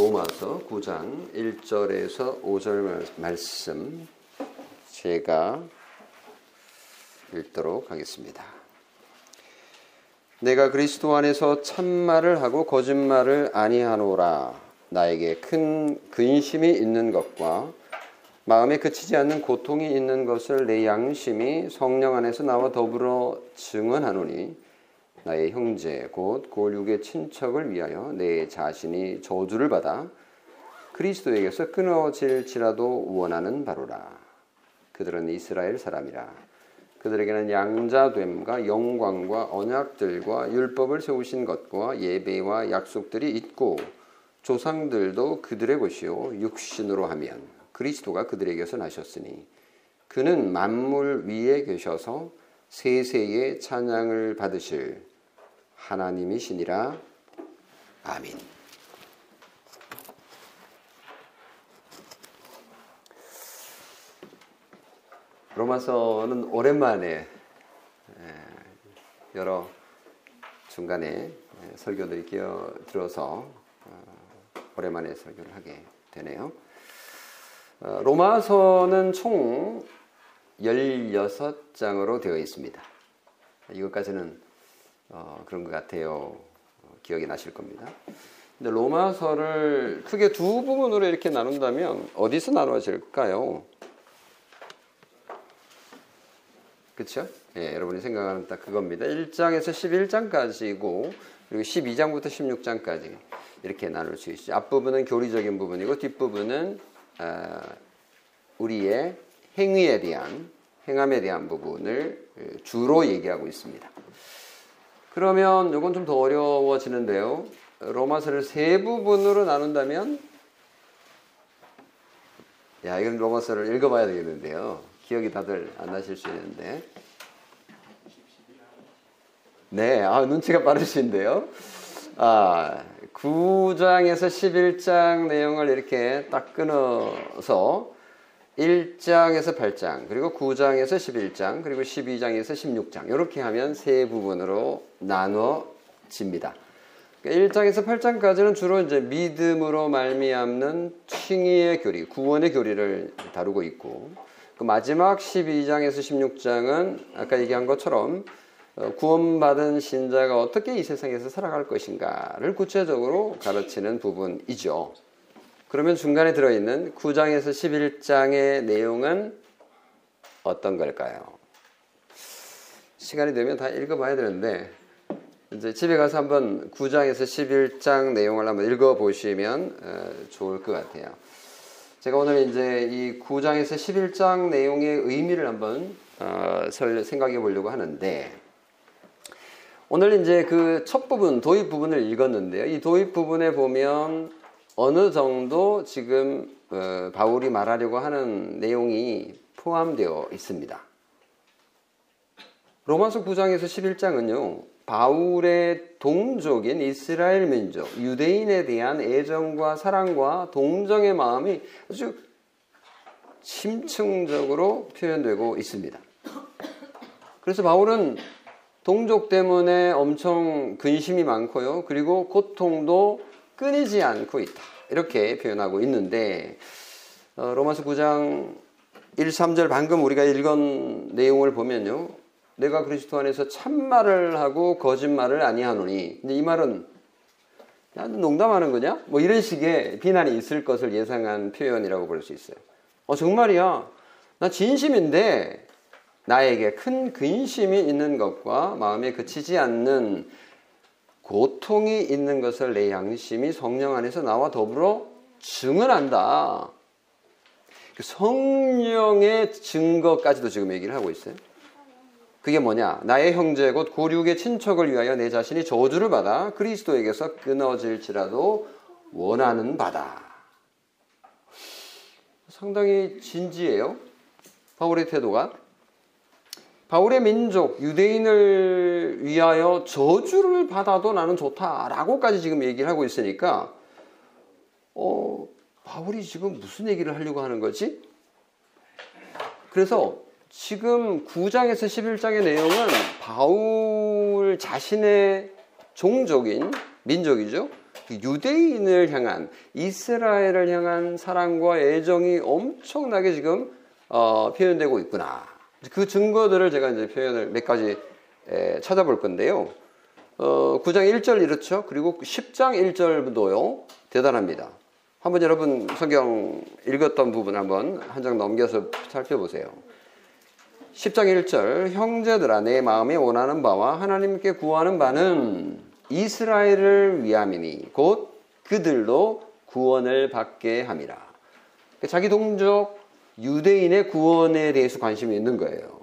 로마서 9장 1절에서 5절 말씀 제가 읽도록 하겠습니다. 내가 그리스도 안에서 참말을 하고 거짓말을 아니하노라. 나에게 큰 근심이 있는 것과 마음에 그치지 않는 고통이 있는 것을 내 양심이 성령 안에서 나와 더불어 증언하노니 나의 형제 곧 골육의 친척을 위하여 내 자신이 저주를 받아 그리스도에게서 끊어질지라도 원하는 바로라. 그들은 이스라엘 사람이라. 그들에게는 양자됨과 영광과 언약들과 율법을 세우신 것과 예배와 약속들이 있고 조상들도 그들의 것이요 육신으로 하면 그리스도가 그들에게서 나셨으니 그는 만물 위에 계셔서 세세의 찬양을 받으실 하나님이시니라. 아민. 로마서는 오랜만에 여러 중간에 설교들이 끼어들어서 오랜만에 설교를 하게 되네요. 로마서는 총 16장으로 되어 있습니다. 이것까지는 그런 것 같아요. 기억이 나실 겁니다. 근데 로마서를 크게 두 부분으로 이렇게 나눈다면 어디서 나눠질까요? 그렇죠? 예, 여러분이 생각하는 딱 그겁니다. 1장에서 11장까지고 그리고 12장부터 16장까지 이렇게 나눌 수 있죠. 앞부분은 교리적인 부분이고 뒷부분은 우리의 행위에 대한, 행함에 대한 부분을 주로 얘기하고 있습니다. 그러면 이건 좀 더 어려워지는데요. 로마서를 세 부분으로 나눈다면 이건 로마서를 읽어봐야 되겠는데요. 기억이 다들 안 나실 수 있는데 눈치가 빠르신데요. 9장에서 11장 내용을 이렇게 딱 끊어서 1장에서 8장, 그리고 9장에서 11장, 그리고 12장에서 16장 이렇게 하면 세 부분으로 나눠집니다. 그러니까 1장에서 8장까지는 주로 이제 믿음으로 말미암는 칭의의 교리, 구원의 교리를 다루고 있고 그 마지막 12장에서 16장은 아까 얘기한 것처럼 구원받은 신자가 어떻게 이 세상에서 살아갈 것인가를 구체적으로 가르치는 부분이죠. 그러면 중간에 들어있는 9장에서 11장의 내용은 어떤 걸까요? 시간이 되면 다 읽어봐야 되는데 이제 집에 가서 한번 9장에서 11장 내용을 한번 읽어보시면 좋을 것 같아요. 제가 오늘 이제 이 9장에서 11장 내용의 의미를 한번 생각해 보려고 하는데 오늘 이제 그 첫 부분, 도입 부분을 읽었는데요. 이 도입 부분에 보면 어느 정도 지금 바울이 말하려고 하는 내용이 포함되어 있습니다. 로마서 9장에서 11장은요. 바울의 동족인 이스라엘 민족, 유대인에 대한 애정과 사랑과 동정의 마음이 아주 심층적으로 표현되고 있습니다. 그래서 바울은 동족 때문에 엄청 근심이 많고요. 그리고 고통도 끊이지 않고 있다. 이렇게 표현하고 있는데 로마서 9장 1, 3절 방금 우리가 읽은 내용을 보면요. 내가 그리스도 안에서 참말을 하고 거짓말을 아니하노니. 근데 이 말은 나는 농담하는 거냐? 뭐 이런 식의 비난이 있을 것을 예상한 표현이라고 볼 수 있어요. 정말이야. 나 진심인데 나에게 큰 근심이 있는 것과 마음에 그치지 않는 고통이 있는 것을 내 양심이 성령 안에서 나와 더불어 증언한다. 성령의 증거까지도 지금 얘기를 하고 있어요. 그게 뭐냐? 나의 형제 곧 골육의 친척을 위하여 내 자신이 저주를 받아 그리스도에게서 끊어질지라도 원하는 바다. 상당히 진지해요. 바울의 태도가. 바울의 민족, 유대인을 위하여 저주를 받아도 나는 좋다라고까지 지금 얘기를 하고 있으니까 바울이 지금 무슨 얘기를 하려고 하는 거지? 그래서 지금 9장에서 11장의 내용은 바울 자신의 종족인 민족이죠. 유대인을 향한, 이스라엘을 향한 사랑과 애정이 엄청나게 지금 표현되고 있구나. 그 증거들을 제가 이제 표현을 몇 가지 찾아볼 건데요. 9장 1절 이렇죠. 그리고 10장 1절도요. 대단합니다. 한번 여러분 성경 읽었던 부분 한번 한 장 넘겨서 살펴보세요. 10장 1절 형제들아 내 마음에 원하는 바와 하나님께 구하는 바는 이스라엘을 위함이니 곧 그들로 구원을 받게 함이라. 자기 동족 유대인의 구원에 대해서 관심이 있는 거예요.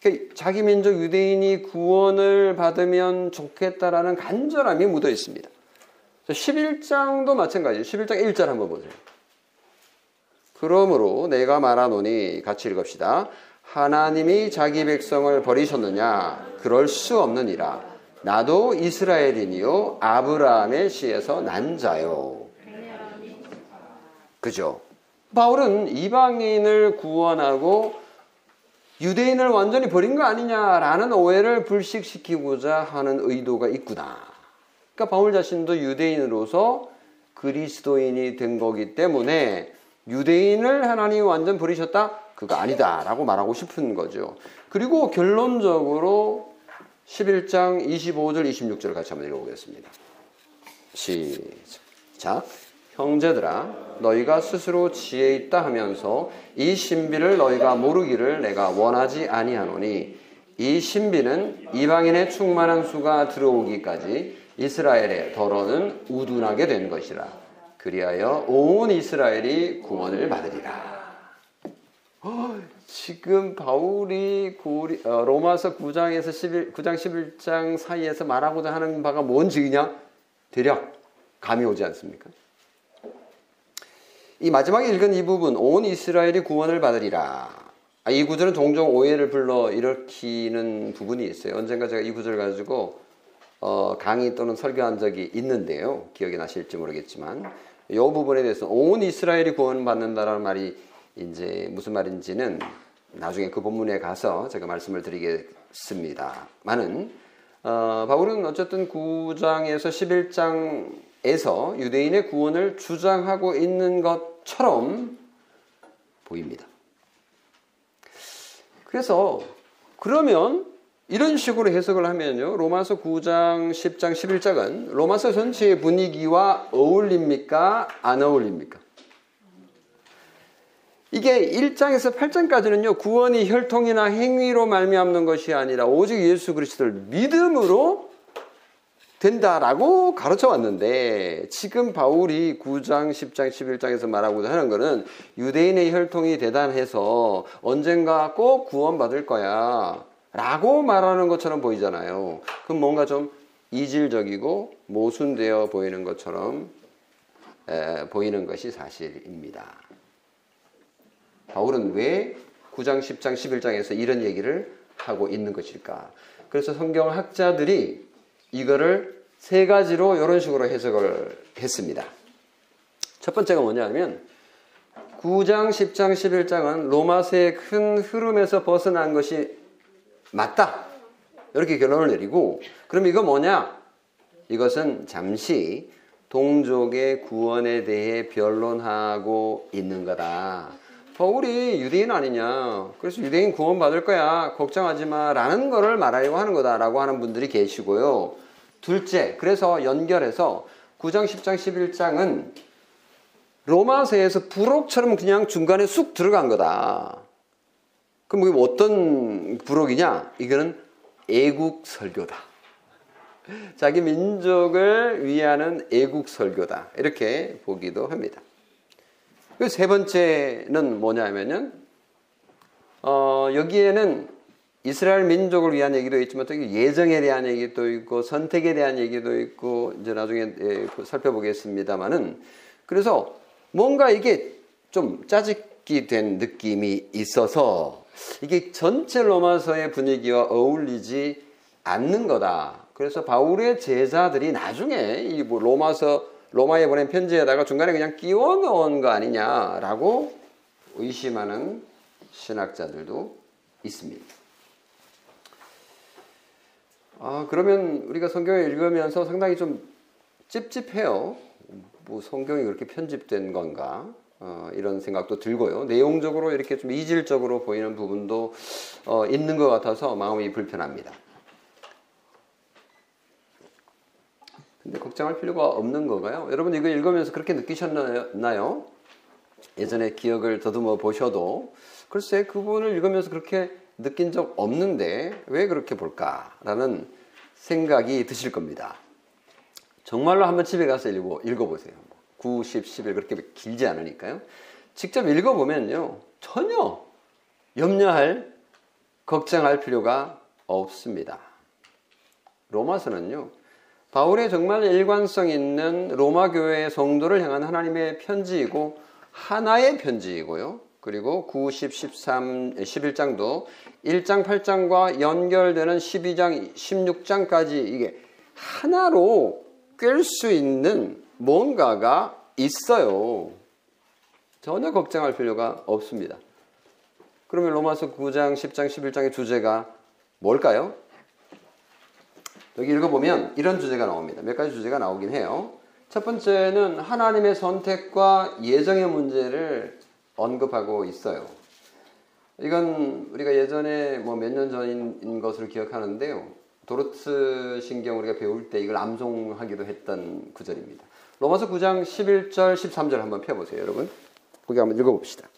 그러니까 자기 민족 유대인이 구원을 받으면 좋겠다라는 간절함이 묻어 있습니다. 11장도 마찬가지예요. 11장 1절 한번 보세요. 그러므로 내가 말하노니, 같이 읽읍시다. 하나님이 자기 백성을 버리셨느냐? 그럴 수 없느니라. 나도 이스라엘인이요 아브라함의 씨에서 난 자요. 그죠? 바울은 이방인을 구원하고 유대인을 완전히 버린 거 아니냐라는 오해를 불식시키고자 하는 의도가 있구나. 그러니까 바울 자신도 유대인으로서 그리스도인이 된 거기 때문에 유대인을 하나님이 완전 버리셨다? 그거 아니다 라고 말하고 싶은 거죠. 그리고 결론적으로 11장 25절 26절을 같이 한번 읽어보겠습니다. 시작. 형제들아 너희가 스스로 지혜 있다 하면서 이 신비를 너희가 모르기를 내가 원하지 아니하노니 이 신비는 이방인의 충만한 수가 들어오기까지 이스라엘에 더러는 우둔하게 된 것이라. 그리하여 온 이스라엘이 구원을 받으리라. 지금 바울이 로마서 9장 11장 사이에서 말하고자 하는 바가 뭔지냐? 대략 감이 오지 않습니까? 이 마지막에 읽은 이 부분, 온 이스라엘이 구원을 받으리라. 이 구절은 종종 오해를 불러 일으키는 부분이 있어요. 언젠가 제가 이 구절을 가지고 강의 또는 설교한 적이 있는데요. 기억이 나실지 모르겠지만 이 부분에 대해서 온 이스라엘이 구원받는다라는 말이 이제 무슨 말인지는 나중에 그 본문에 가서 제가 말씀을 드리겠습니다만은 바울은 어쨌든 9장에서 11장에서 유대인의 구원을 주장하고 있는 것처럼 보입니다. 그래서 그러면 이런 식으로 해석을 하면요, 로마서 9장, 10장, 11장은 로마서 전체의 분위기와 어울립니까? 안 어울립니까? 이게 1장에서 8장까지는요. 구원이 혈통이나 행위로 말미암는 것이 아니라 오직 예수 그리스도를 믿음으로 된다라고 가르쳐 왔는데 지금 바울이 9장, 10장, 11장에서 말하고자 하는 것은 유대인의 혈통이 대단해서 언젠가 꼭 구원받을 거야 라고 말하는 것처럼 보이잖아요. 그럼 뭔가 좀 이질적이고 모순되어 보이는 것처럼 보이는 것이 사실입니다. 바울은 왜 9장, 10장, 11장에서 이런 얘기를 하고 있는 것일까? 그래서 성경학자들이 이거를 세 가지로 이런 식으로 해석을 했습니다. 첫 번째가 뭐냐면 9장, 10장, 11장은 로마서의 큰 흐름에서 벗어난 것이 맞다. 이렇게 결론을 내리고 그럼 이거 뭐냐? 이것은 잠시 동족의 구원에 대해 변론하고 있는 거다. 바울이 유대인 아니냐, 그래서 유대인 구원 받을 거야, 걱정하지 마 라는 거를 말하려고 하는 거다 라고 하는 분들이 계시고요. 둘째, 그래서 연결해서 9장, 10장, 11장은 로마서에서 부록처럼 그냥 중간에 쑥 들어간 거다. 그럼 이게 어떤 부록이냐? 이거는 애국 설교다. 자기 민족을 위하는 애국 설교다. 이렇게 보기도 합니다. 세 번째는 뭐냐면은 여기에는 이스라엘 민족을 위한 얘기도 있지만 또 예정에 대한 얘기도 있고 선택에 대한 얘기도 있고 이제 나중에 살펴보겠습니다만은 그래서 뭔가 이게 좀 짜깁기 된 느낌이 있어서 이게 전체 로마서의 분위기와 어울리지 않는 거다. 그래서 바울의 제자들이 나중에 이 로마에 보낸 편지에다가 중간에 그냥 끼워 넣은 거 아니냐라고 의심하는 신학자들도 있습니다. 그러면 우리가 성경을 읽으면서 상당히 좀 찝찝해요. 뭐 성경이 그렇게 편집된 건가? 이런 생각도 들고요. 내용적으로 이렇게 좀 이질적으로 보이는 부분도 있는 것 같아서 마음이 불편합니다. 근데 걱정할 필요가 없는 건가요? 여러분 이거 읽으면서 그렇게 느끼셨나요? 예전에 기억을 더듬어 보셔도 글쎄 그분을 읽으면서 그렇게 느낀 적 없는데 왜 그렇게 볼까라는 생각이 드실 겁니다. 정말로 한번 집에 가서 읽어보세요. 9, 10, 11 그렇게 길지 않으니까요. 직접 읽어보면요. 전혀 염려할, 걱정할 필요가 없습니다. 로마서는요. 바울의 정말 일관성 있는 로마 교회의 성도를 향한 하나님의 편지이고 하나의 편지이고요. 그리고 9, 10, 13, 11장도 1장, 8장과 연결되는 12장, 16장까지 이게 하나로 꿰 수 있는 뭔가가 있어요. 전혀 걱정할 필요가 없습니다. 그러면 로마서 9장, 10장, 11장의 주제가 뭘까요? 여기 읽어보면 이런 주제가 나옵니다. 몇 가지 주제가 나오긴 해요. 첫 번째는 하나님의 선택과 예정의 문제를 언급하고 있어요. 이건 우리가 예전에 몇 년 전인 것으로 기억하는데요. 도르트 신경 우리가 배울 때 이걸 암송하기도 했던 구절입니다. 로마서 9장 11절 13절 한번 펴보세요. 여러분 거기 한번 읽어봅시다.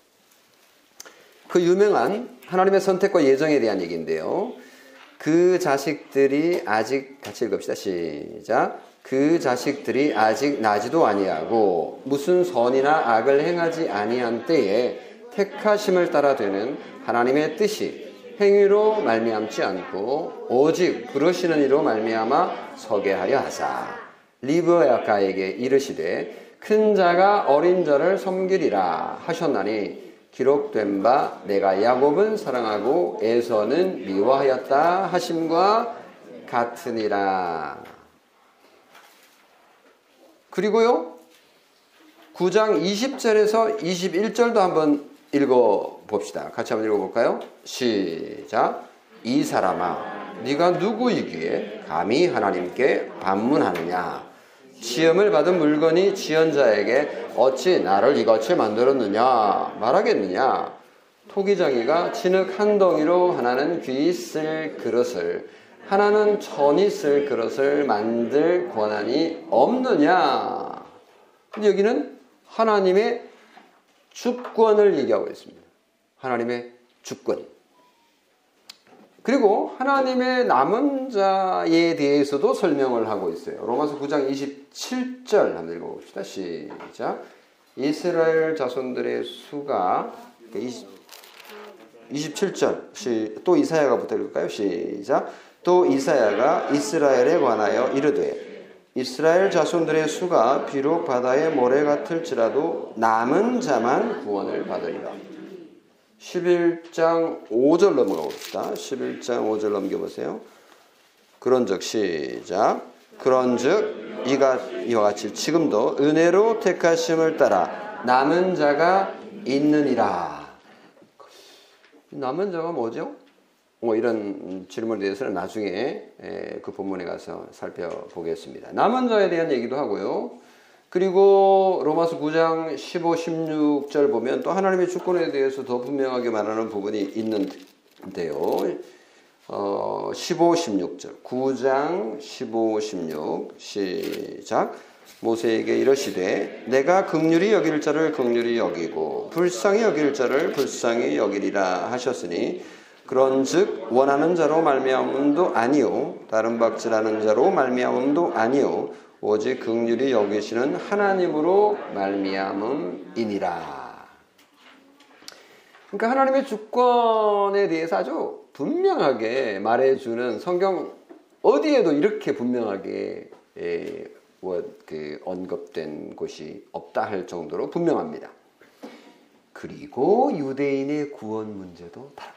그 유명한 하나님의 선택과 예정에 대한 얘기인데요. 그 자식들이 아직 같이 읽읍시다. 시작. 그 자식들이 아직 나지도 아니하고 무슨 선이나 악을 행하지 아니한 때에 택하심을 따라 되는 하나님의 뜻이 행위로 말미암지 않고 오직 부르시는 이로 말미암아 서게 하려 하사 리브야가에게 이르시되 큰 자가 어린 자를 섬기리라 하셨나니 기록된 바 내가 야곱은 사랑하고 에서는 미워하였다 하심과 같으니라. 그리고요 9장 20절에서 21절도 한번 읽어봅시다. 같이 한번 읽어볼까요? 시작. 이 사람아 네가 누구이기에 감히 하나님께 반문하느냐. 지음을 받은 물건이 지연자에게 어찌 나를 이같이 만들었느냐 말하겠느냐. 토기장이가 진흙 한 덩이로 하나는 귀 쓸 그릇을 하나는 천이 쓸 그릇을 만들 권한이 없느냐. 근데 여기는 하나님의 주권을 얘기하고 있습니다. 하나님의 주권. 그리고 하나님의 남은 자에 대해서도 설명을 하고 있어요. 로마서 9장 27절 한번 읽어봅시다. 시작. 이스라엘 자손들의 수가 27절 또 이사야가부터 읽을까요? 시작. 또 이사야가 이스라엘에 관하여 이르되 이스라엘 자손들의 수가 비록 바다의 모래 같을지라도 남은 자만 구원을 받으리라. 11장 5절 넘어가봅시다. 11장 5절 넘겨보세요. 그런즉 시작. 그런즉 이와 같이 지금도 은혜로 택하심을 따라 남은 자가 있느니라. 남은 자가 뭐죠? 이런 질문에 대해서는 나중에 그 본문에 가서 살펴보겠습니다. 남은 자에 대한 얘기도 하고요. 그리고 로마서 9장 15, 16절 보면 또 하나님의 주권에 대해서 더 분명하게 말하는 부분이 있는데요. 15, 16절 9장 15, 16 시작. 모세에게 이러시되 내가 긍휼히 여길 자를 긍휼히 여기고 불쌍히 여길 자를 불쌍히 여기리라 하셨으니 그런즉 원하는 자로 말미암음도 아니요 다른 박질하는 자로 말미암음도 아니요 오직 긍휼히 여기시는 하나님으로 말미암음이니라. 그러니까 하나님의 주권에 대해서 아주 분명하게 말해주는 성경 어디에도 이렇게 분명하게 언급된 곳이 없다 할 정도로 분명합니다. 그리고 유대인의 구원 문제도 다릅니다.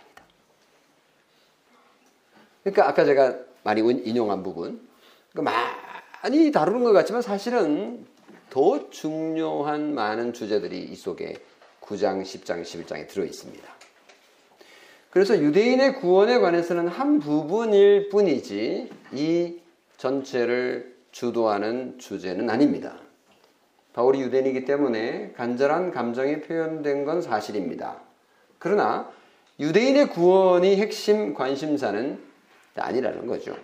그러니까 아까 제가 많이 인용한 부분 많이 다루는 것 같지만 사실은 더 중요한 많은 주제들이 이 속에 9장, 10장, 11장에 들어있습니다. 그래서 유대인의 구원에 관해서는 한 부분일 뿐이지 이 전체를 주도하는 주제는 아닙니다. 바울이 유대인이기 때문에 간절한 감정이 표현된 건 사실입니다. 그러나 유대인의 구원이 핵심 관심사는 아니라는 거죠.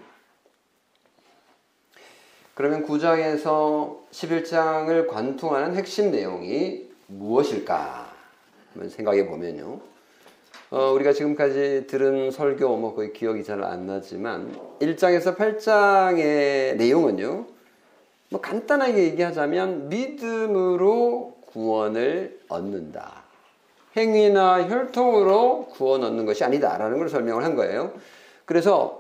그러면 9장에서 11장을 관통하는 핵심 내용이 무엇일까? 한번 생각해 보면요. 우리가 지금까지 들은 설교 거의 기억이 잘 안 나지만 1장에서 8장의 내용은요. 간단하게 얘기하자면 믿음으로 구원을 얻는다. 행위나 혈통으로 구원 얻는 것이 아니다라는 걸 설명을 한 거예요. 그래서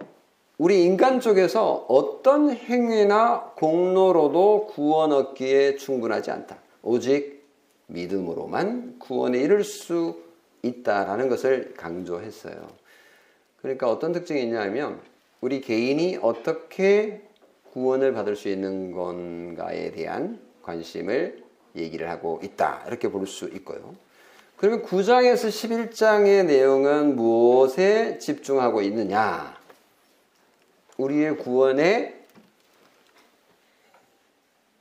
우리 인간 쪽에서 어떤 행위나 공로로도 구원 얻기에 충분하지 않다. 오직 믿음으로만 구원에 이를 수 있다라는 것을 강조했어요. 그러니까 어떤 특징이 있냐면 우리 개인이 어떻게 구원을 받을 수 있는 건가에 대한 관심을 얘기를 하고 있다. 이렇게 볼 수 있고요. 그러면 9장에서 11장의 내용은 무엇에 집중하고 있느냐? 우리의 구원에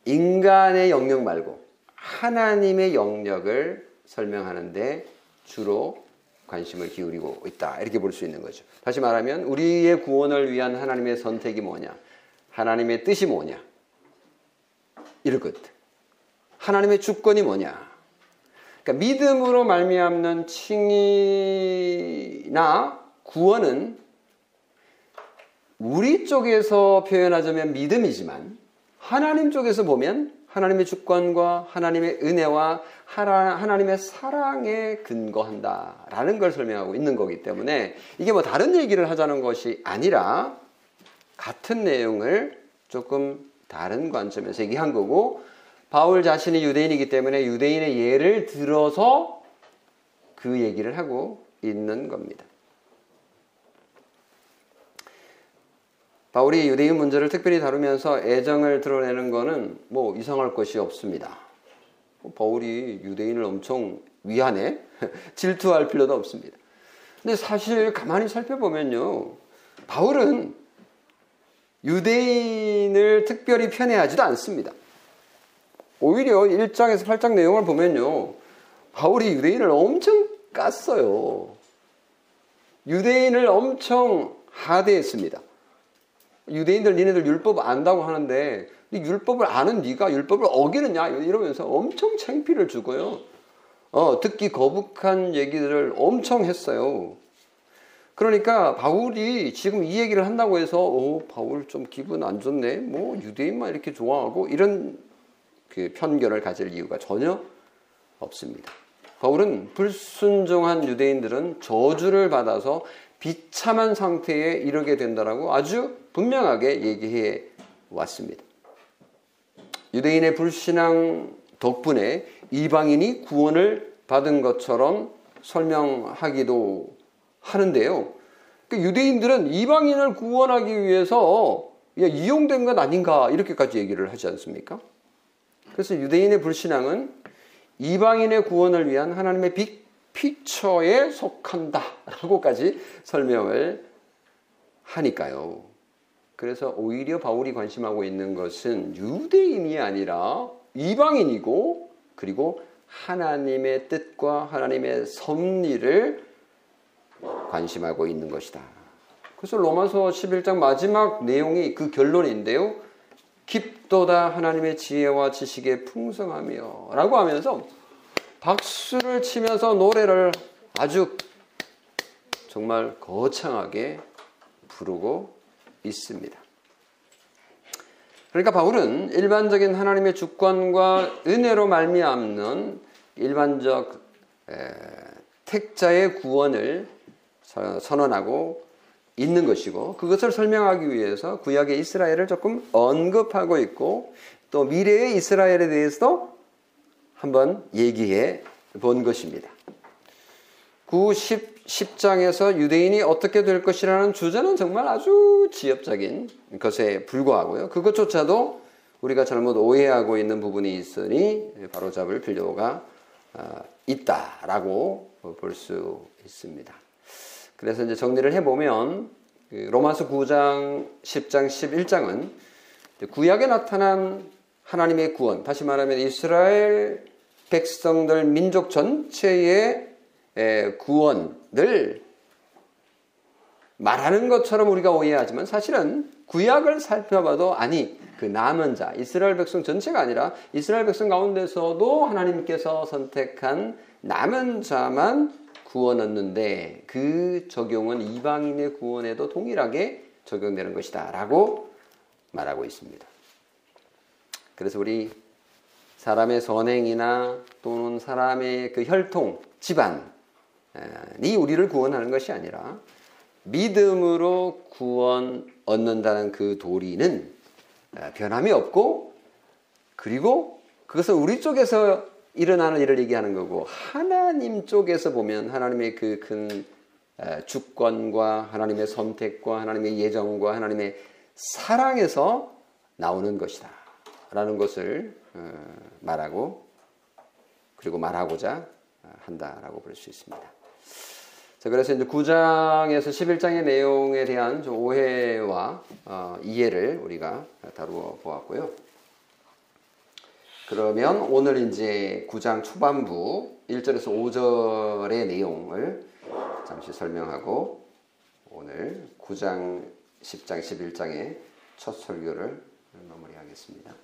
인간의 영역 말고 하나님의 영역을 설명하는데 주로 관심을 기울이고 있다. 이렇게 볼 수 있는 거죠. 다시 말하면 우리의 구원을 위한 하나님의 선택이 뭐냐? 하나님의 뜻이 뭐냐? 이럴 것들. 하나님의 주권이 뭐냐? 그러니까 믿음으로 말미암는 칭의나 구원은 우리 쪽에서 표현하자면 믿음이지만 하나님 쪽에서 보면 하나님의 주권과 하나님의 은혜와 하나님의 사랑에 근거한다라는 걸 설명하고 있는 거기 때문에 이게 다른 얘기를 하자는 것이 아니라 같은 내용을 조금 다른 관점에서 얘기한 거고 바울 자신이 유대인이기 때문에 유대인의 예를 들어서 그 얘기를 하고 있는 겁니다. 바울이 유대인 문제를 특별히 다루면서 애정을 드러내는 거는 이상할 것이 없습니다. 바울이 유대인을 엄청 위하네? 질투할 필요도 없습니다. 근데 사실 가만히 살펴보면요. 바울은 유대인을 특별히 편애하지도 않습니다. 오히려 1장에서 8장 내용을 보면요. 바울이 유대인을 엄청 깠어요. 유대인을 엄청 하대했습니다. 유대인들 니네들 율법 안다고 하는데 율법을 아는 네가 율법을 어기느냐 이러면서 엄청 창피를 주고요. 듣기 거북한 얘기들을 엄청 했어요. 그러니까 바울이 지금 이 얘기를 한다고 해서 바울 좀 기분 안 좋네. 유대인만 이렇게 좋아하고 이런 그 편견을 가질 이유가 전혀 없습니다. 바울은 불순종한 유대인들은 저주를 받아서 비참한 상태에 이르게 된다라고 아주 분명하게 얘기해 왔습니다. 유대인의 불신앙 덕분에 이방인이 구원을 받은 것처럼 설명하기도 하는데요. 그러니까 유대인들은 이방인을 구원하기 위해서 이용된 것 아닌가 이렇게까지 얘기를 하지 않습니까? 그래서 유대인의 불신앙은 이방인의 구원을 위한 하나님의 빅피처에 속한다라고까지 설명을 하니까요. 그래서 오히려 바울이 관심하고 있는 것은 유대인이 아니라 이방인이고 그리고 하나님의 뜻과 하나님의 섭리를 관심하고 있는 것이다. 그래서 로마서 11장 마지막 내용이 그 결론인데요. 깊도다 하나님의 지혜와 지식의 풍성하며 라고 하면서 박수를 치면서 노래를 아주 정말 거창하게 부르고 있습니다. 그러니까 바울은 일반적인 하나님의 주권과 은혜로 말미암는 일반적 택자의 구원을 선언하고 있는 것이고 그것을 설명하기 위해서 구약의 이스라엘을 조금 언급하고 있고 또 미래의 이스라엘에 대해서도 한번 얘기해 본 것입니다. 10장에서 유대인이 어떻게 될 것이라는 주제는 정말 아주 지엽적인 것에 불과하고요. 그것조차도 우리가 잘못 오해하고 있는 부분이 있으니 바로잡을 필요가 있다라고 볼 수 있습니다. 그래서 이제 정리를 해보면 로마서 9장, 10장, 11장은 구약에 나타난 하나님의 구원, 다시 말하면 이스라엘 백성들 민족 전체의 구원을 말하는 것처럼 우리가 오해하지만 사실은 구약을 살펴봐도 아니 그 남은 자, 이스라엘 백성 전체가 아니라 이스라엘 백성 가운데서도 하나님께서 선택한 남은 자만 구원 얻는데 그 적용은 이방인의 구원에도 동일하게 적용되는 것이다 라고 말하고 있습니다. 그래서 우리 사람의 선행이나 또는 사람의 그 혈통, 집안이 우리를 구원하는 것이 아니라 믿음으로 구원 얻는다는 그 도리는 변함이 없고, 그리고 그것은 우리 쪽에서 일어나는 일을 얘기하는 거고 하나님 쪽에서 보면 하나님의 그 큰 주권과 하나님의 선택과 하나님의 예정과 하나님의 사랑에서 나오는 것이다 라는 것을 말하고, 그리고 말하고자 한다라고 볼 수 있습니다. 자, 그래서 이제 9장에서 11장의 내용에 대한 좀 오해와 이해를 우리가 다루어 보았고요. 그러면 오늘 이제 9장 초반부 1절에서 5절의 내용을 잠시 설명하고 오늘 9장, 10장, 11장의 첫 설교를 마무리하겠습니다.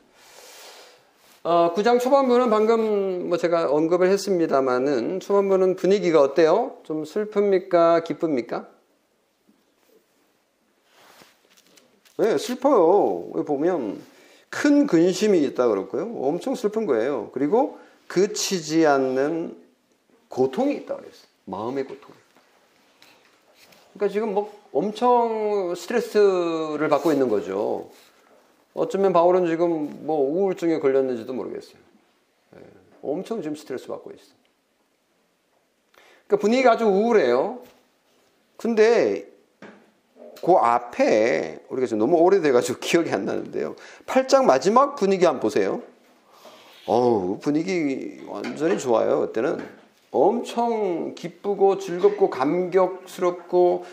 9장 초반부는 방금 제가 언급을 했습니다만은 초반부는 분위기가 어때요? 좀 슬픕니까? 기쁩니까? 네, 슬퍼요. 보면 큰 근심이 있다 그랬고요. 엄청 슬픈 거예요. 그리고 그치지 않는 고통이 있다 그랬어요. 마음의 고통. 그러니까 지금 뭐 엄청 스트레스를 받고 있는 거죠. 어쩌면 바울은 지금 뭐 우울증에 걸렸는지도 모르겠어요. 엄청 지금 스트레스 받고 있어요. 그러니까 분위기가 아주 우울해요. 근데 그 앞에 우리가 지금 너무 오래돼가지고 기억이 안 나는데요. 8장 마지막 분위기 한번 보세요. 어우, 분위기 완전히 좋아요. 그때는 엄청 기쁘고 즐겁고 감격스럽고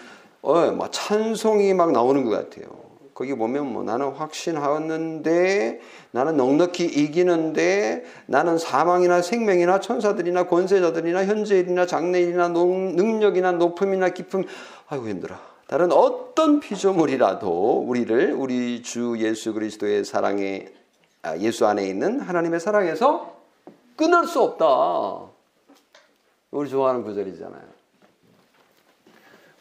막 찬송이 막 나오는 것 같아요. 거기 보면 뭐 나는 확신하였는데, 나는 넉넉히 이기는데, 나는 사망이나 생명이나 천사들이나 권세자들이나 현재일이나 장래일이나 능력이나 높음이나 깊음, 아이고 힘들어, 다른 어떤 피조물이라도 우리를 우리 주 예수 그리스도의 사랑에, 예수 안에 있는 하나님의 사랑에서 끊을 수 없다. 우리 좋아하는 구절이잖아요.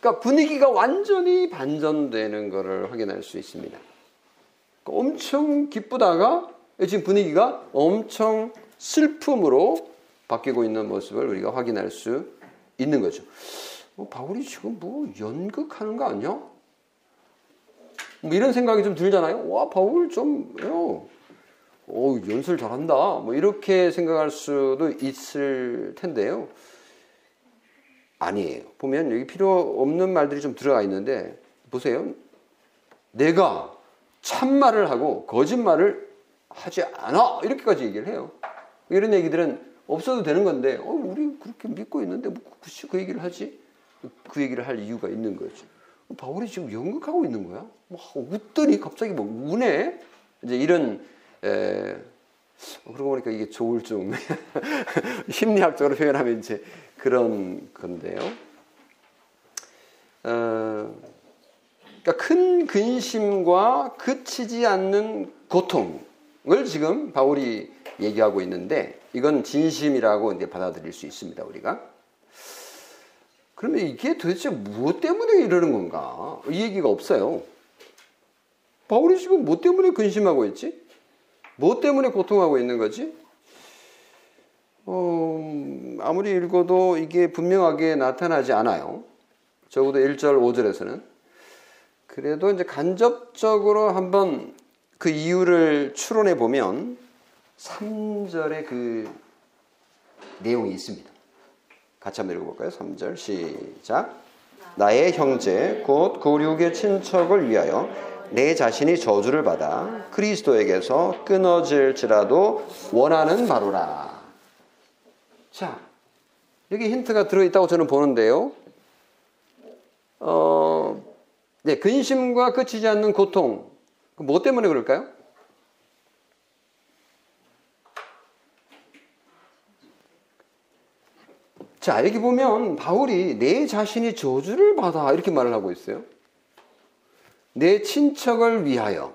그러니까 분위기가 완전히 반전되는 것을 확인할 수 있습니다. 그러니까 엄청 기쁘다가 지금 분위기가 엄청 슬픔으로 바뀌고 있는 모습을 우리가 확인할 수 있는 거죠. 바울이 지금 뭐 연극하는 거 아니야? 뭐 이런 생각이 좀 들잖아요. 와, 바울 좀 연설 잘한다 뭐 이렇게 생각할 수도 있을 텐데요. 아니에요. 보면 여기 필요 없는 말들이 좀 들어가 있는데 보세요. 내가 참말을 하고 거짓말을 하지 않아, 이렇게까지 얘기를 해요. 이런 얘기들은 없어도 되는 건데 우리 그렇게 믿고 있는데 뭐 굳이 그 얘기를 하지? 그 얘기를 할 이유가 있는 거죠. 바울이 지금 연극하고 있는 거야. 막 웃더니 갑자기 막 우네. 이제 이런 그러고 보니까 이게 조울증 심리학적으로 표현하면 이제 그런 건데요. 그러니까 큰 근심과 그치지 않는 고통을 지금 바울이 얘기하고 있는데 이건 진심이라고 이제 받아들일 수 있습니다, 우리가. 그러면 이게 도대체 무엇 때문에 이러는 건가? 이 얘기가 없어요. 바울이 지금 뭐 때문에 근심하고 있지? 뭐 때문에 고통하고 있는 거지? 아무리 읽어도 이게 분명하게 나타나지 않아요. 적어도 1절, 5절에서는. 그래도 이제 간접적으로 한번 그 이유를 추론해 보면 3절의 그 내용이 있습니다. 같이 한번 읽어볼까요? 3절 시작. 나의 형제 곧 고륙의 친척을 위하여 내 자신이 저주를 받아 그리스도에게서 끊어질지라도 원하는 바로라. 자, 여기 힌트가 들어있다고 저는 보는데요. 근심과 그치지 않는 고통, 뭐 때문에 그럴까요? 자, 여기 보면 바울이 내 자신이 저주를 받아 이렇게 말을 하고 있어요. 내 친척을 위하여,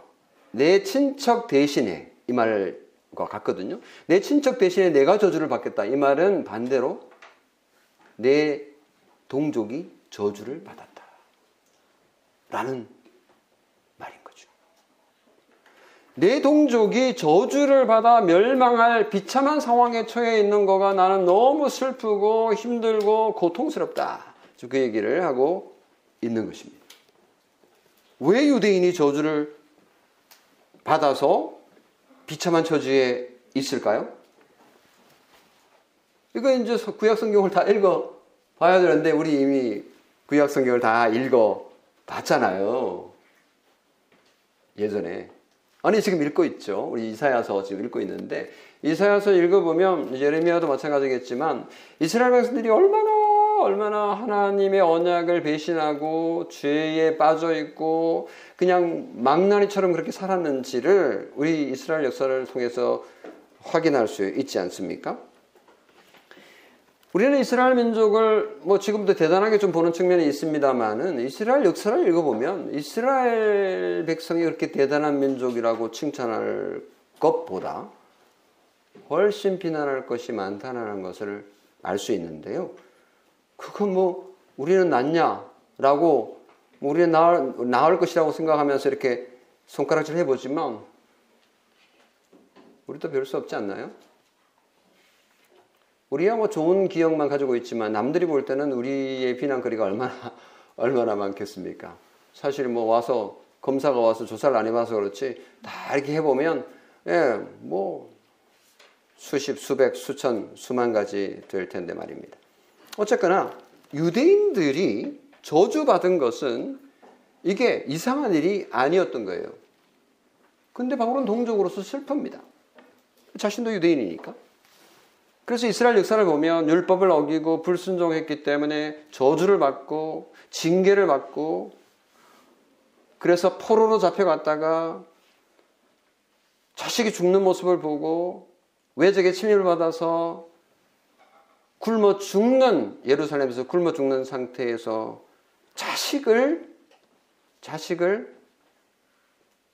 내 친척 대신에, 이 말과 같거든요. 내 친척 대신에 내가 저주를 받겠다. 이 말은 반대로 내 동족이 저주를 받았다 라는 말인 거죠. 내 동족이 저주를 받아 멸망할 비참한 상황에 처해 있는 거가 나는 너무 슬프고 힘들고 고통스럽다. 그 얘기를 하고 있는 것입니다. 왜 유대인이 저주를 받아서 비참한 처지에 있을까요? 이거 이제 구약 성경을 다 읽어 봐야 되는데, 우리 이미 구약 성경을 다 읽어 봤잖아요. 예전에. 아니, 지금 읽고 있죠. 우리 이사야서 지금 읽고 있는데, 이사야서 읽어보면, 예레미야도 마찬가지겠지만, 이스라엘 백성들이 얼마나 하나님의 언약을 배신하고 죄에 빠져있고 그냥 망나니처럼 그렇게 살았는지를 우리 이스라엘 역사를 통해서 확인할 수 있지 않습니까? 우리는 이스라엘 민족을 뭐 지금도 대단하게 좀 보는 측면이 있습니다만은, 이스라엘 역사를 읽어보면 이스라엘 백성이 그렇게 대단한 민족이라고 칭찬할 것보다 훨씬 비난할 것이 많다는 것을 알 수 있는데요. 그건 뭐 우리는 낫냐라고, 우리는 나을 것이라고 생각하면서 이렇게 손가락질 해보지만 우리도 별 수 없지 않나요? 우리야 뭐 좋은 기억만 가지고 있지만 남들이 볼 때는 우리의 비난거리가 얼마나 많겠습니까? 사실 뭐 와서 검사가 와서 조사를 안 해봐서 그렇지 다 이렇게 해보면, 예, 뭐 수십, 수백, 수천, 수만 가지 될 텐데 말입니다. 어쨌거나 유대인들이 저주받은 것은 이게 이상한 일이 아니었던 거예요. 근데 바울은 동족으로서 슬픕니다. 자신도 유대인이니까. 그래서 이스라엘 역사를 보면 율법을 어기고 불순종했기 때문에 저주를 받고 징계를 받고, 그래서 포로로 잡혀갔다가 자식이 죽는 모습을 보고 외적의 침입을 받아서 굶어 죽는, 예루살렘에서 굶어 죽는 상태에서 자식을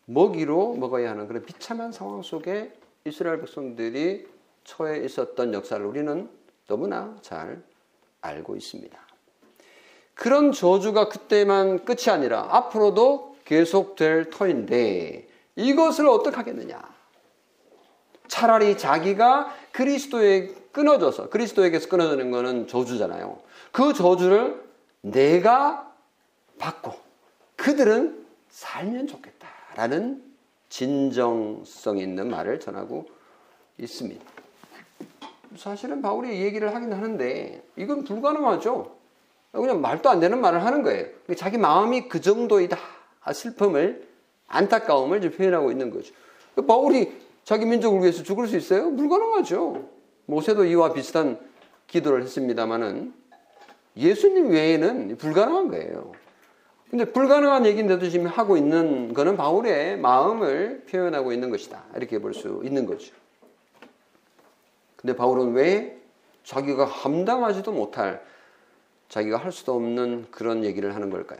먹이로 먹어야 하는 그런 비참한 상황 속에 이스라엘 백성들이 처해 있었던 역사를 우리는 너무나 잘 알고 있습니다. 그런 저주가 그때만 끝이 아니라 앞으로도 계속될 터인데 이것을 어떻게 하겠느냐. 차라리 자기가 그리스도에게서 끊어지는 것은 저주잖아요. 그 저주를 내가 받고 그들은 살면 좋겠다라는 진정성 있는 말을 전하고 있습니다. 사실은 바울이 이 얘기를 하긴 하는데 이건 불가능하죠. 그냥 말도 안 되는 말을 하는 거예요. 자기 마음이 그 정도이다. 슬픔을, 안타까움을 지금 표현하고 있는 거죠. 바울이 자기 민족을 위해서 죽을 수 있어요? 불가능하죠. 모세도 이와 비슷한 기도를 했습니다마는 예수님 외에는 불가능한 거예요. 근데 불가능한 얘기인데도 지금 하고 있는 거는 바울의 마음을 표현하고 있는 것이다. 이렇게 볼 수 있는 거죠. 근데 바울은 왜 자기가 감당하지도 못할, 자기가 할 수도 없는 그런 얘기를 하는 걸까요?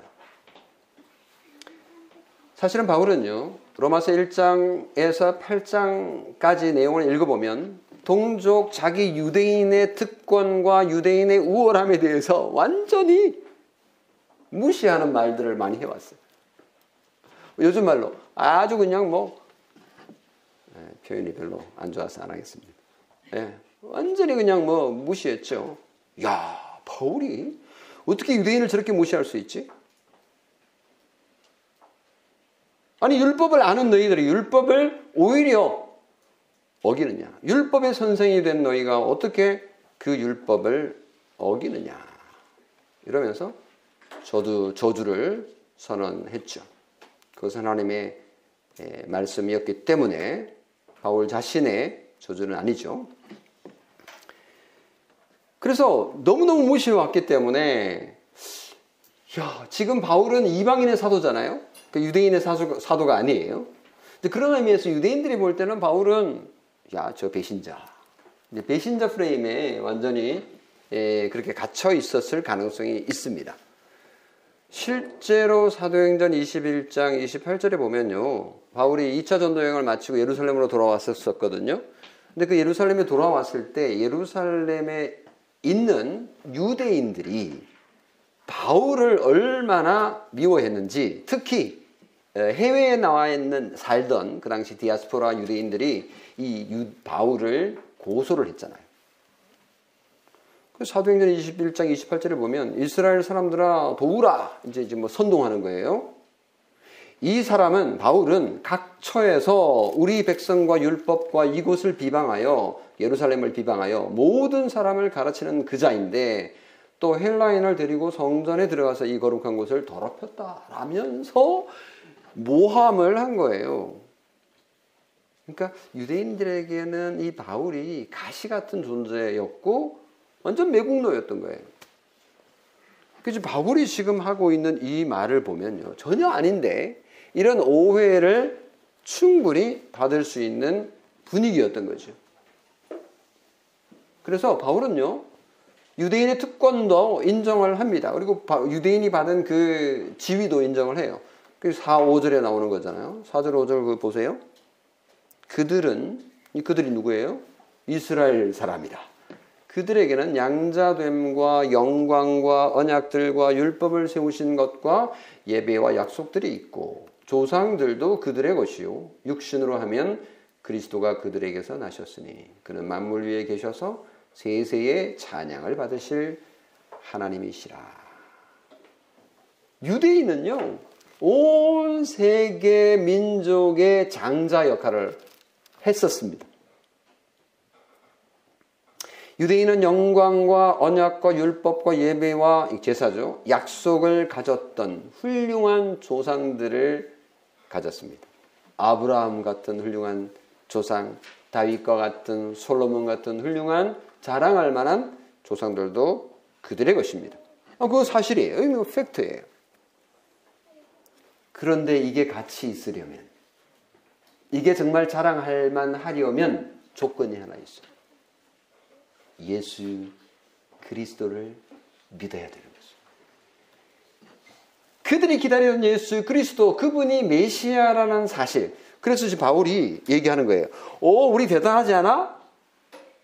사실은 바울은요, 로마서 1장에서 8장까지 내용을 읽어보면 동족, 자기 유대인의 특권과 유대인의 우월함에 대해서 완전히 무시하는 말들을 많이 해왔어요. 요즘 말로 아주 그냥 뭐, 네, 표현이 별로 안 좋아서 안 하겠습니다. 네, 완전히 그냥 뭐 무시했죠. 야, 바울이 어떻게 유대인을 저렇게 무시할 수 있지? 아니, 율법을 아는 너희들이 율법을 오히려 어기느냐. 율법의 선생이 된 너희가 어떻게 그 율법을 어기느냐. 이러면서 저주를 선언했죠. 그것은 하나님의 말씀이었기 때문에 바울 자신의 저주는 아니죠. 그래서 너무너무 무시해왔기 때문에, 야, 지금 바울은 이방인의 사도잖아요. 그러니까 유대인의 사도가 아니에요. 근데 그런 의미에서 유대인들이 볼 때는 바울은, 야, 저 배신자. 근데 배신자 프레임에 완전히 그렇게 갇혀 있었을 가능성이 있습니다. 실제로 사도행전 21장 28절에 보면요, 바울이 2차 전도여행을 마치고 예루살렘으로 돌아왔었거든요. 근데 그 예루살렘에 돌아왔을 때 예루살렘에 있는 유대인들이 바울을 얼마나 미워했는지, 특히 해외에 나와 있는 살던 그 당시 디아스포라 유대인들이 이 바울을 고소를 했잖아요. 사도행전 21장 28절에 보면 이스라엘 사람들아 도우라, 이제 뭐 선동하는 거예요. 이 사람은, 바울은 각 처에서 우리 백성과 율법과 이곳을 비방하여, 예루살렘을 비방하여 모든 사람을 가르치는 그자인데 또 헬라인을 데리고 성전에 들어가서 이 거룩한 곳을 더럽혔다라면서 모함을 한 거예요. 그러니까 유대인들에게는 이 바울이 가시 같은 존재였고 완전 매국노였던 거예요. 그래서 바울이 지금 하고 있는 이 말을 보면요, 전혀 아닌데 이런 오해를 충분히 받을 수 있는 분위기였던 거죠. 그래서 바울은요, 유대인의 특권도 인정을 합니다. 그리고 유대인이 받은 그 지위도 인정을 해요. 4, 5절에 나오는 거잖아요. 4절, 5절 보세요. 그들이 누구예요? 이스라엘 사람이다. 그들에게는 양자됨과 영광과 언약들과 율법을 세우신 것과 예배와 약속들이 있고 조상들도 그들의 것이요 육신으로 하면 그리스도가 그들에게서 나셨으니 그는 만물 위에 계셔서 세세의 찬양을 받으실 하나님이시라. 유대인은요, 온 세계 민족의 장자 역할을 했었습니다. 유대인은 영광과 언약과 율법과 예배와 제사죠, 약속을 가졌던 훌륭한 조상들을 가졌습니다. 아브라함 같은 훌륭한 조상, 다윗과 같은, 솔로몬 같은 훌륭한 자랑할 만한 조상들도 그들의 것입니다. 그거 사실이에요. 이거 팩트예요. 그런데 이게 같이 있으려면, 이게 정말 자랑할 만하려면 조건이 하나 있어요. 예수 그리스도를 믿어야 되는 거죠. 그들이 기다리던 예수 그리스도, 그분이 메시아라는 사실. 그래서 지금 바울이 얘기하는 거예요. 오, 우리 대단하지 않아?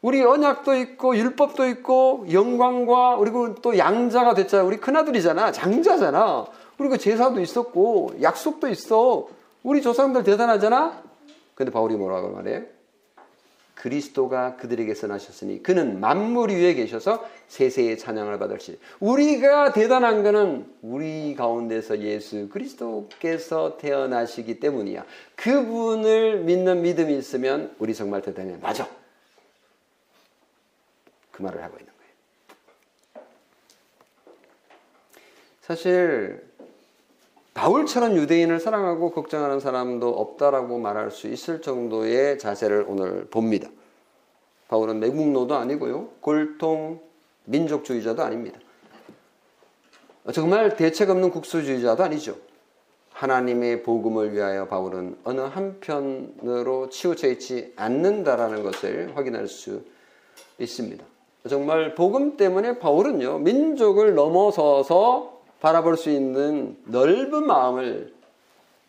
우리 언약도 있고 율법도 있고 영광과, 그리고 또 양자가 됐잖아. 우리 큰아들이잖아. 장자잖아. 그리고 제사도 있었고 약속도 있어. 우리 조상들 대단하잖아. 근데 바울이 뭐라고 말해요? 그리스도가 그들에게서 나셨으니 그는 만물 위에 계셔서 세세의 찬양을 받으시리. 우리가 대단한 거는 우리 가운데서 예수 그리스도께서 태어나시기 때문이야. 그분을 믿는 믿음이 있으면 우리 정말 대단해. 맞아. 그 말을 하고 있는 거예요. 사실 바울처럼 유대인을 사랑하고 걱정하는 사람도 없다라고 말할 수 있을 정도의 자세를 오늘 봅니다. 바울은 매국노도 아니고요, 골통 민족주의자도 아닙니다. 정말 대책 없는 국수주의자도 아니죠. 하나님의 복음을 위하여 바울은 어느 한편으로 치우쳐 있지 않는다라는 것을 확인할 수 있습니다. 정말 복음 때문에 바울은요, 민족을 넘어서서 바라볼 수 있는 넓은 마음을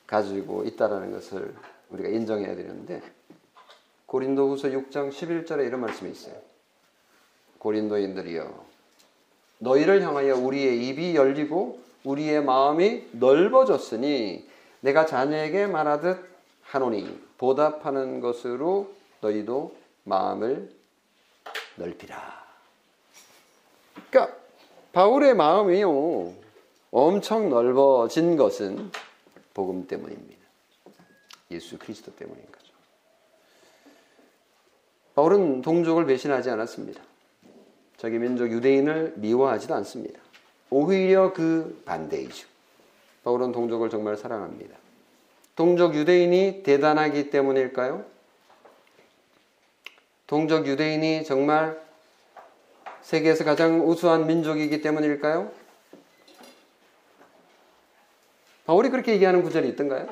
가지고 있다는 것을 우리가 인정해야 되는데, 고린도후서 6장 11절에 이런 말씀이 있어요. 고린도인들이여, 너희를 향하여 우리의 입이 열리고 우리의 마음이 넓어졌으니 내가 자녀에게 말하듯 하노니 보답하는 것으로 너희도 마음을 넓히라. 그러니까 바울의 마음이요, 엄청 넓어진 것은 복음 때문입니다. 예수 그리스도 때문인 거죠. 바울은 동족을 배신하지 않았습니다. 자기 민족 유대인을 미워하지도 않습니다. 오히려 그 반대이죠. 바울은 동족을 정말 사랑합니다. 동족 유대인이 대단하기 때문일까요? 동족 유대인이 정말 세계에서 가장 우수한 민족이기 때문일까요? 바울이 그렇게 얘기하는 구절이 있던가요?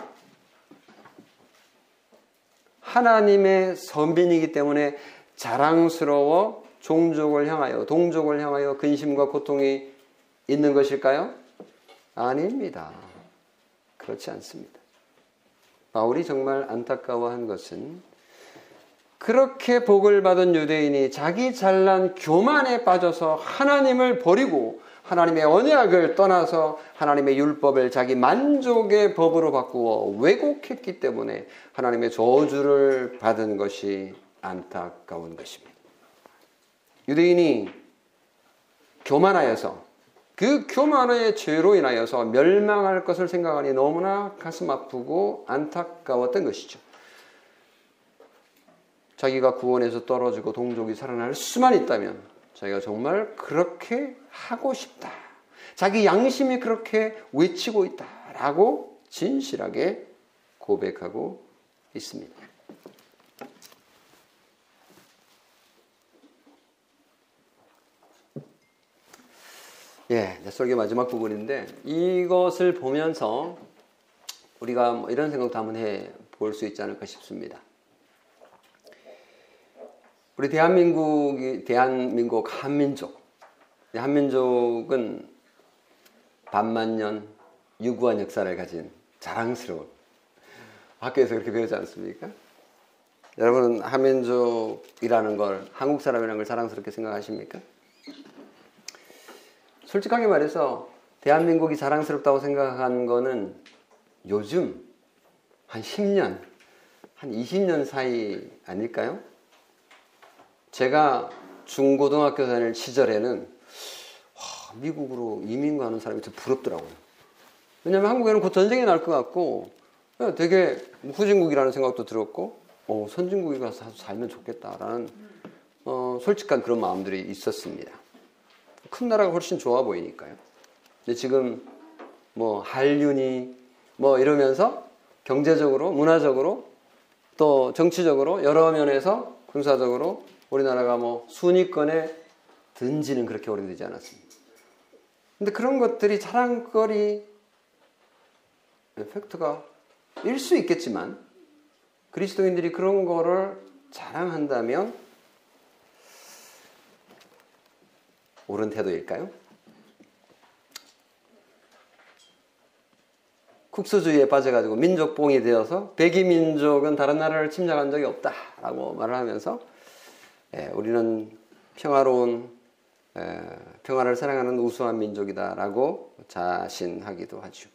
하나님의 선민이기 때문에 자랑스러워 종족을 향하여, 동족을 향하여 근심과 고통이 있는 것일까요? 아닙니다. 그렇지 않습니다. 바울이 정말 안타까워한 것은 그렇게 복을 받은 유대인이 자기 잘난 교만에 빠져서 하나님을 버리고 하나님의 언약을 떠나서 하나님의 율법을 자기 만족의 법으로 바꾸어 왜곡했기 때문에 하나님의 저주를 받은 것이 안타까운 것입니다. 유대인이 교만하여서 그 교만의 죄로 인하여서 멸망할 것을 생각하니 너무나 가슴 아프고 안타까웠던 것이죠. 자기가 구원에서 떨어지고 동족이 살아날 수만 있다면 자기가 정말 그렇게 하고 싶다, 자기 양심이 그렇게 외치고 있다라고 진실하게 고백하고 있습니다. 예, 설교 마지막 부분인데 이것을 보면서 우리가 뭐 이런 생각도 한번 해볼 수 있지 않을까 싶습니다. 우리 대한민국 한민족은 반만년 유구한 역사를 가진 자랑스러운, 학교에서 그렇게 배우지 않습니까? 여러분은 한민족이라는 걸, 한국 사람이라는 걸 자랑스럽게 생각하십니까? 솔직하게 말해서 대한민국이 자랑스럽다고 생각한 거는 요즘 한 10년, 한 20년 사이 아닐까요? 제가 중고등학교 다닐 시절에는 미국으로 이민 가는 사람이 참 부럽더라고요. 왜냐하면 한국에는 곧 전쟁이 날 것 같고 되게 후진국이라는 생각도 들었고 선진국에 가서 살면 좋겠다라는 솔직한 그런 마음들이 있었습니다. 큰 나라가 훨씬 좋아 보이니까요. 근데 지금 뭐 한류니 뭐 이러면서 경제적으로, 문화적으로, 또 정치적으로, 여러 면에서 군사적으로 우리나라가 뭐 순위권에 든 지는 그렇게 오래되지 않았습니다. 근데 그런 것들이 자랑거리 팩트가 일 수 있겠지만 그리스도인들이 그런 거를 자랑한다면 옳은 태도일까요? 국수주의에 빠져가지고 민족봉이 되어서 백이민족은 다른 나라를 침략한 적이 없다라고 말을 하면서 우리는 평화로운, 평화를 사랑하는 우수한 민족이다라고 자신하기도 하죠.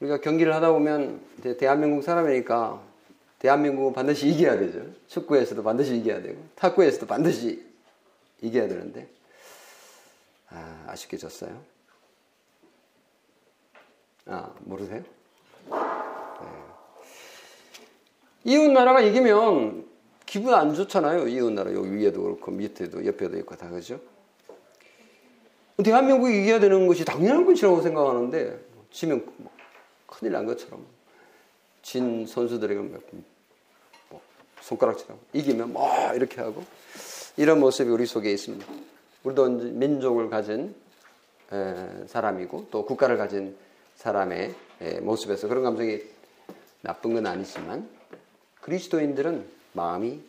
우리가 경기를 하다 보면 대한민국 사람이니까 대한민국은 반드시 이겨야 되죠. 축구에서도 반드시 이겨야 되고 탁구에서도 반드시 이겨야 되는데 아쉽게 졌어요. 모르세요? 네. 이웃나라가 이기면 기분 안 좋잖아요. 이웃나라 여기 위에도 그렇고 밑에도 옆에도 있고 다 그죠? 대한민국이 이겨야 되는 것이 당연한 것이라고 생각하는데 지면 큰일 난 것처럼 진 선수들에게 뭐 손가락질하고 이기면 막 이렇게 하고 이런 모습이 우리 속에 있습니다. 우리도 민족을 가진 사람이고 또 국가를 가진 사람의 모습에서 그런 감정이 나쁜 건 아니지만 그리스도인들은 마음이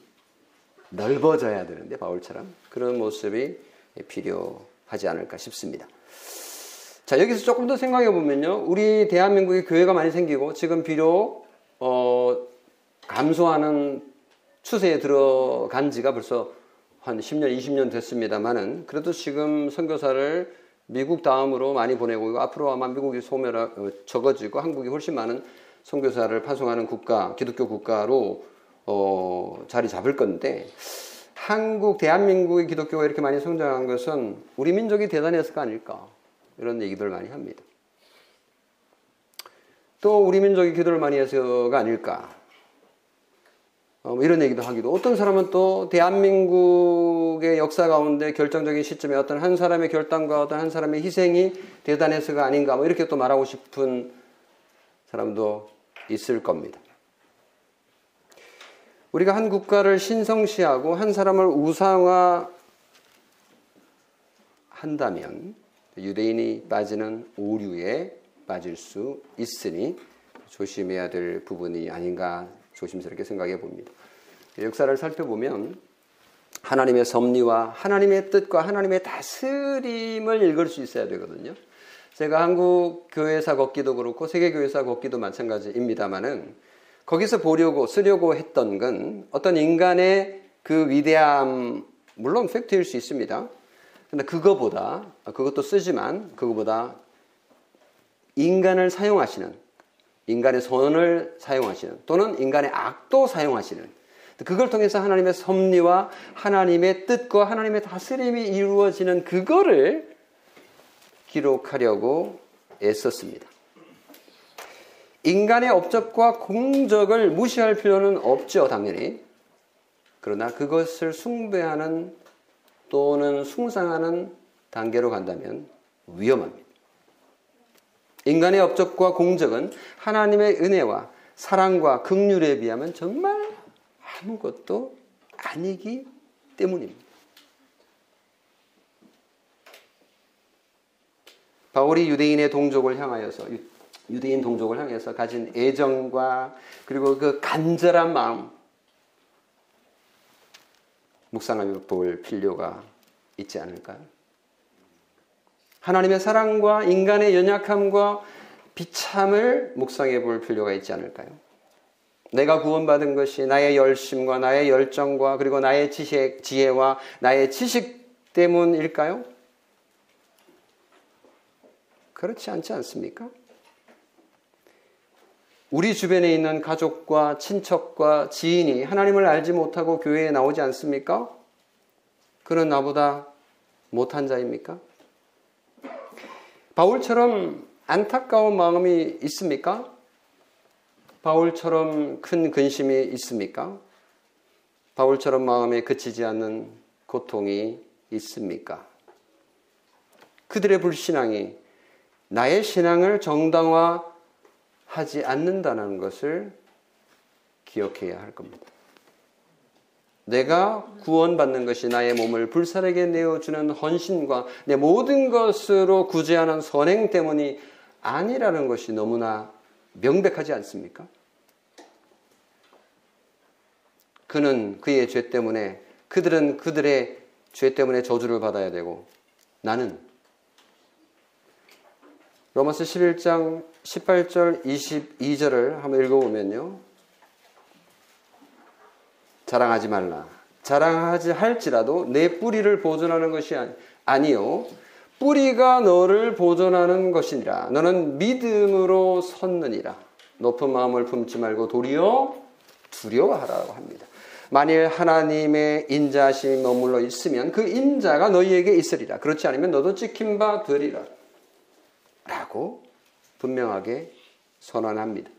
넓어져야 되는데 바울처럼 그런 모습이 필요하지 않을까 싶습니다. 자, 여기서 조금 더 생각해 보면요, 우리 대한민국에 교회가 많이 생기고 지금 비록 감소하는 추세에 들어간 지가 벌써 한 10년, 20년 됐습니다만은 그래도 지금 선교사를 미국 다음으로 많이 보내고 앞으로 아마 미국이 적어지고 한국이 훨씬 많은 선교사를 파송하는 국가, 기독교 국가로 자리 잡을 건데 한국, 대한민국의 기독교가 이렇게 많이 성장한 것은 우리 민족이 대단해서가 아닐까 이런 얘기들 많이 합니다. 또 우리 민족이 기도를 많이 해서가 아닐까 이런 얘기도 하기도, 어떤 사람은 또 대한민국의 역사 가운데 결정적인 시점에 어떤 한 사람의 결단과 어떤 한 사람의 희생이 대단해서가 아닌가 이렇게 또 말하고 싶은 사람도 있을 겁니다. 우리가 한 국가를 신성시하고 한 사람을 우상화한다면 유대인이 빠지는 오류에 빠질 수 있으니 조심해야 될 부분이 아닌가 조심스럽게 생각해 봅니다. 역사를 살펴보면 하나님의 섭리와 하나님의 뜻과 하나님의 다스림을 읽을 수 있어야 되거든요. 제가 한국 교회사 걷기도 그렇고 세계 교회사 걷기도 마찬가지입니다만은 거기서 보려고 쓰려고 했던 건 어떤 인간의 그 위대함, 물론 팩트일 수 있습니다. 근데 그거보다, 그것도 쓰지만 그거보다 인간을 사용하시는, 인간의 선을 사용하시는 또는 인간의 악도 사용하시는, 그걸 통해서 하나님의 섭리와 하나님의 뜻과 하나님의 다스림이 이루어지는 그거를 기록하려고 애썼습니다. 인간의 업적과 공적을 무시할 필요는 없죠, 당연히. 그러나 그것을 숭배하는 또는 숭상하는 단계로 간다면 위험합니다. 인간의 업적과 공적은 하나님의 은혜와 사랑과 긍휼에 비하면 정말 아무것도 아니기 때문입니다. 바울이 유대인의 동족을 향하여서 유대인 동족을 향해서 가진 애정과 그리고 그 간절한 마음 묵상하며 볼 필요가 있지 않을까요? 하나님의 사랑과 인간의 연약함과 비참을 묵상해 볼 필요가 있지 않을까요? 내가 구원받은 것이 나의 열심과 나의 열정과 그리고 나의 지혜와 나의 지식 때문일까요? 그렇지 않지 않습니까? 우리 주변에 있는 가족과 친척과 지인이 하나님을 알지 못하고 교회에 나오지 않습니까? 그는 나보다 못한 자입니까? 바울처럼 안타까운 마음이 있습니까? 바울처럼 큰 근심이 있습니까? 바울처럼 마음에 그치지 않는 고통이 있습니까? 그들의 불신앙이 나의 신앙을 정당화하지 않는다는 것을 기억해야 할 겁니다. 내가 구원받는 것이 나의 몸을 불살에게 내어주는 헌신과 내 모든 것으로 구제하는 선행 때문이 아니라는 것이 너무나 명백하지 않습니까? 그는 그의 죄 때문에, 그들은 그들의 죄 때문에 저주를 받아야 되고, 나는 로마서 11장 18절 22절을 한번 읽어보면요, 자랑하지 말라. 자랑하지 할지라도 내 뿌리를 보존하는 것이 아니요 뿌리가 너를 보존하는 것이니라. 너는 믿음으로 섰느니라. 높은 마음을 품지 말고 도리어 두려워하라고 합니다. 만일 하나님의 인자심이 머물러 있으면 그 인자가 너희에게 있으리라. 그렇지 않으면 너도 찍힌 바 되리라. 라고 분명하게 선언합니다.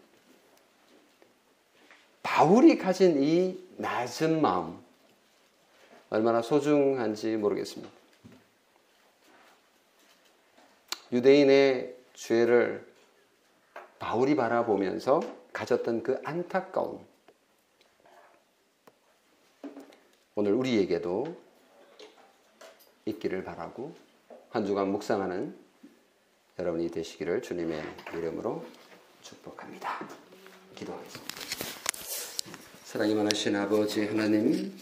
바울이 가진 이 낮은 마음, 얼마나 소중한지 모르겠습니다. 유대인의 죄를 바울이 바라보면서 가졌던 그 안타까움, 오늘 우리에게도 있기를 바라고 한 주간 묵상하는 여러분이 되시기를 주님의 이름으로 축복합니다. 기도하겠습니다. 사랑이 많으신 아버지 하나님,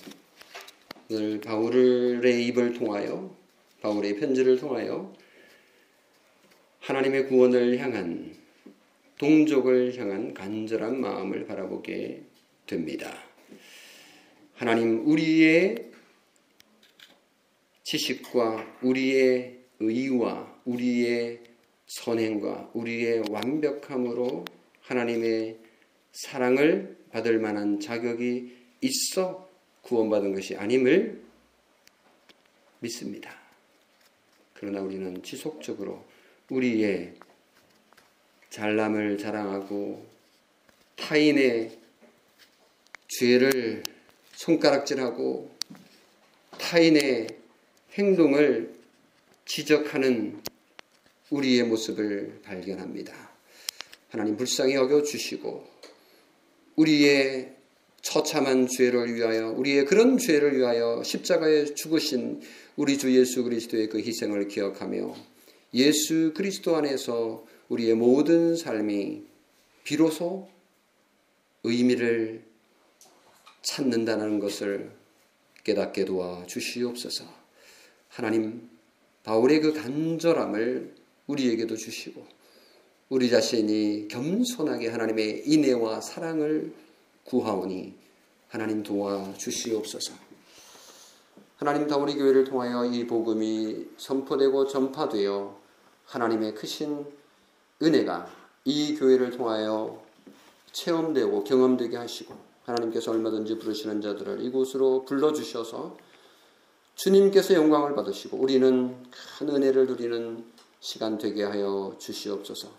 오늘 바울의 입을 통하여, 바울의 편지를 통하여 하나님의 구원을 향한, 동족을 향한 간절한 마음을 바라보게 됩니다. 하나님, 우리의 지식과 우리의 의와 우리의 선행과 우리의 완벽함으로 하나님의 사랑을 받을 만한 자격이 있어 구원받은 것이 아님을 믿습니다. 그러나 우리는 지속적으로 우리의 잘남을 자랑하고 타인의 죄를 손가락질하고 타인의 행동을 지적하는 우리의 모습을 발견합니다. 하나님, 불쌍히 여겨주시고 우리의 처참한 죄를 위하여, 우리의 그런 죄를 위하여 십자가에 죽으신 우리 주 예수 그리스도의 그 희생을 기억하며 예수 그리스도 안에서 우리의 모든 삶이 비로소 의미를 찾는다는 것을 깨닫게 도와 주시옵소서. 하나님, 바울의 그 간절함을 우리에게도 주시고 우리 자신이 겸손하게 하나님의 인애와 사랑을 구하오니 하나님 도와 주시옵소서. 하나님, 바울의 교회를 통하여 이 복음이 선포되고 전파되어 하나님의 크신 은혜가 이 교회를 통하여 체험되고 경험되게 하시고 하나님께서 얼마든지 부르시는 자들을 이곳으로 불러주셔서 주님께서 영광을 받으시고 우리는 큰 은혜를 누리는 시간 되게 하여 주시옵소서.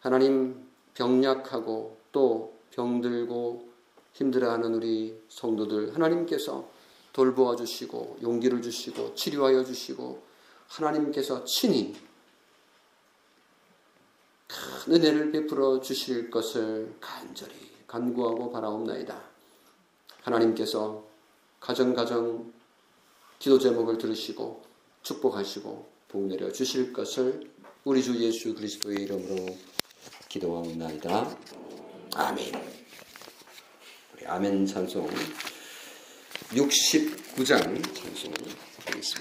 하나님, 병약하고 또 병들고 힘들어하는 우리 성도들 하나님께서 돌보아 주시고 용기를 주시고 치료하여 주시고 하나님께서 친히 큰 은혜를 베풀어 주실 것을 간절히 간구하고 바라옵나이다. 하나님께서 가정가정 기도 제목을 들으시고 축복하시고 복 내려 주실 것을 우리 주 예수 그리스도의 이름으로 기도하옵나이다. 아멘. 우리 아멘 찬송 69장 찬송 하겠습니다.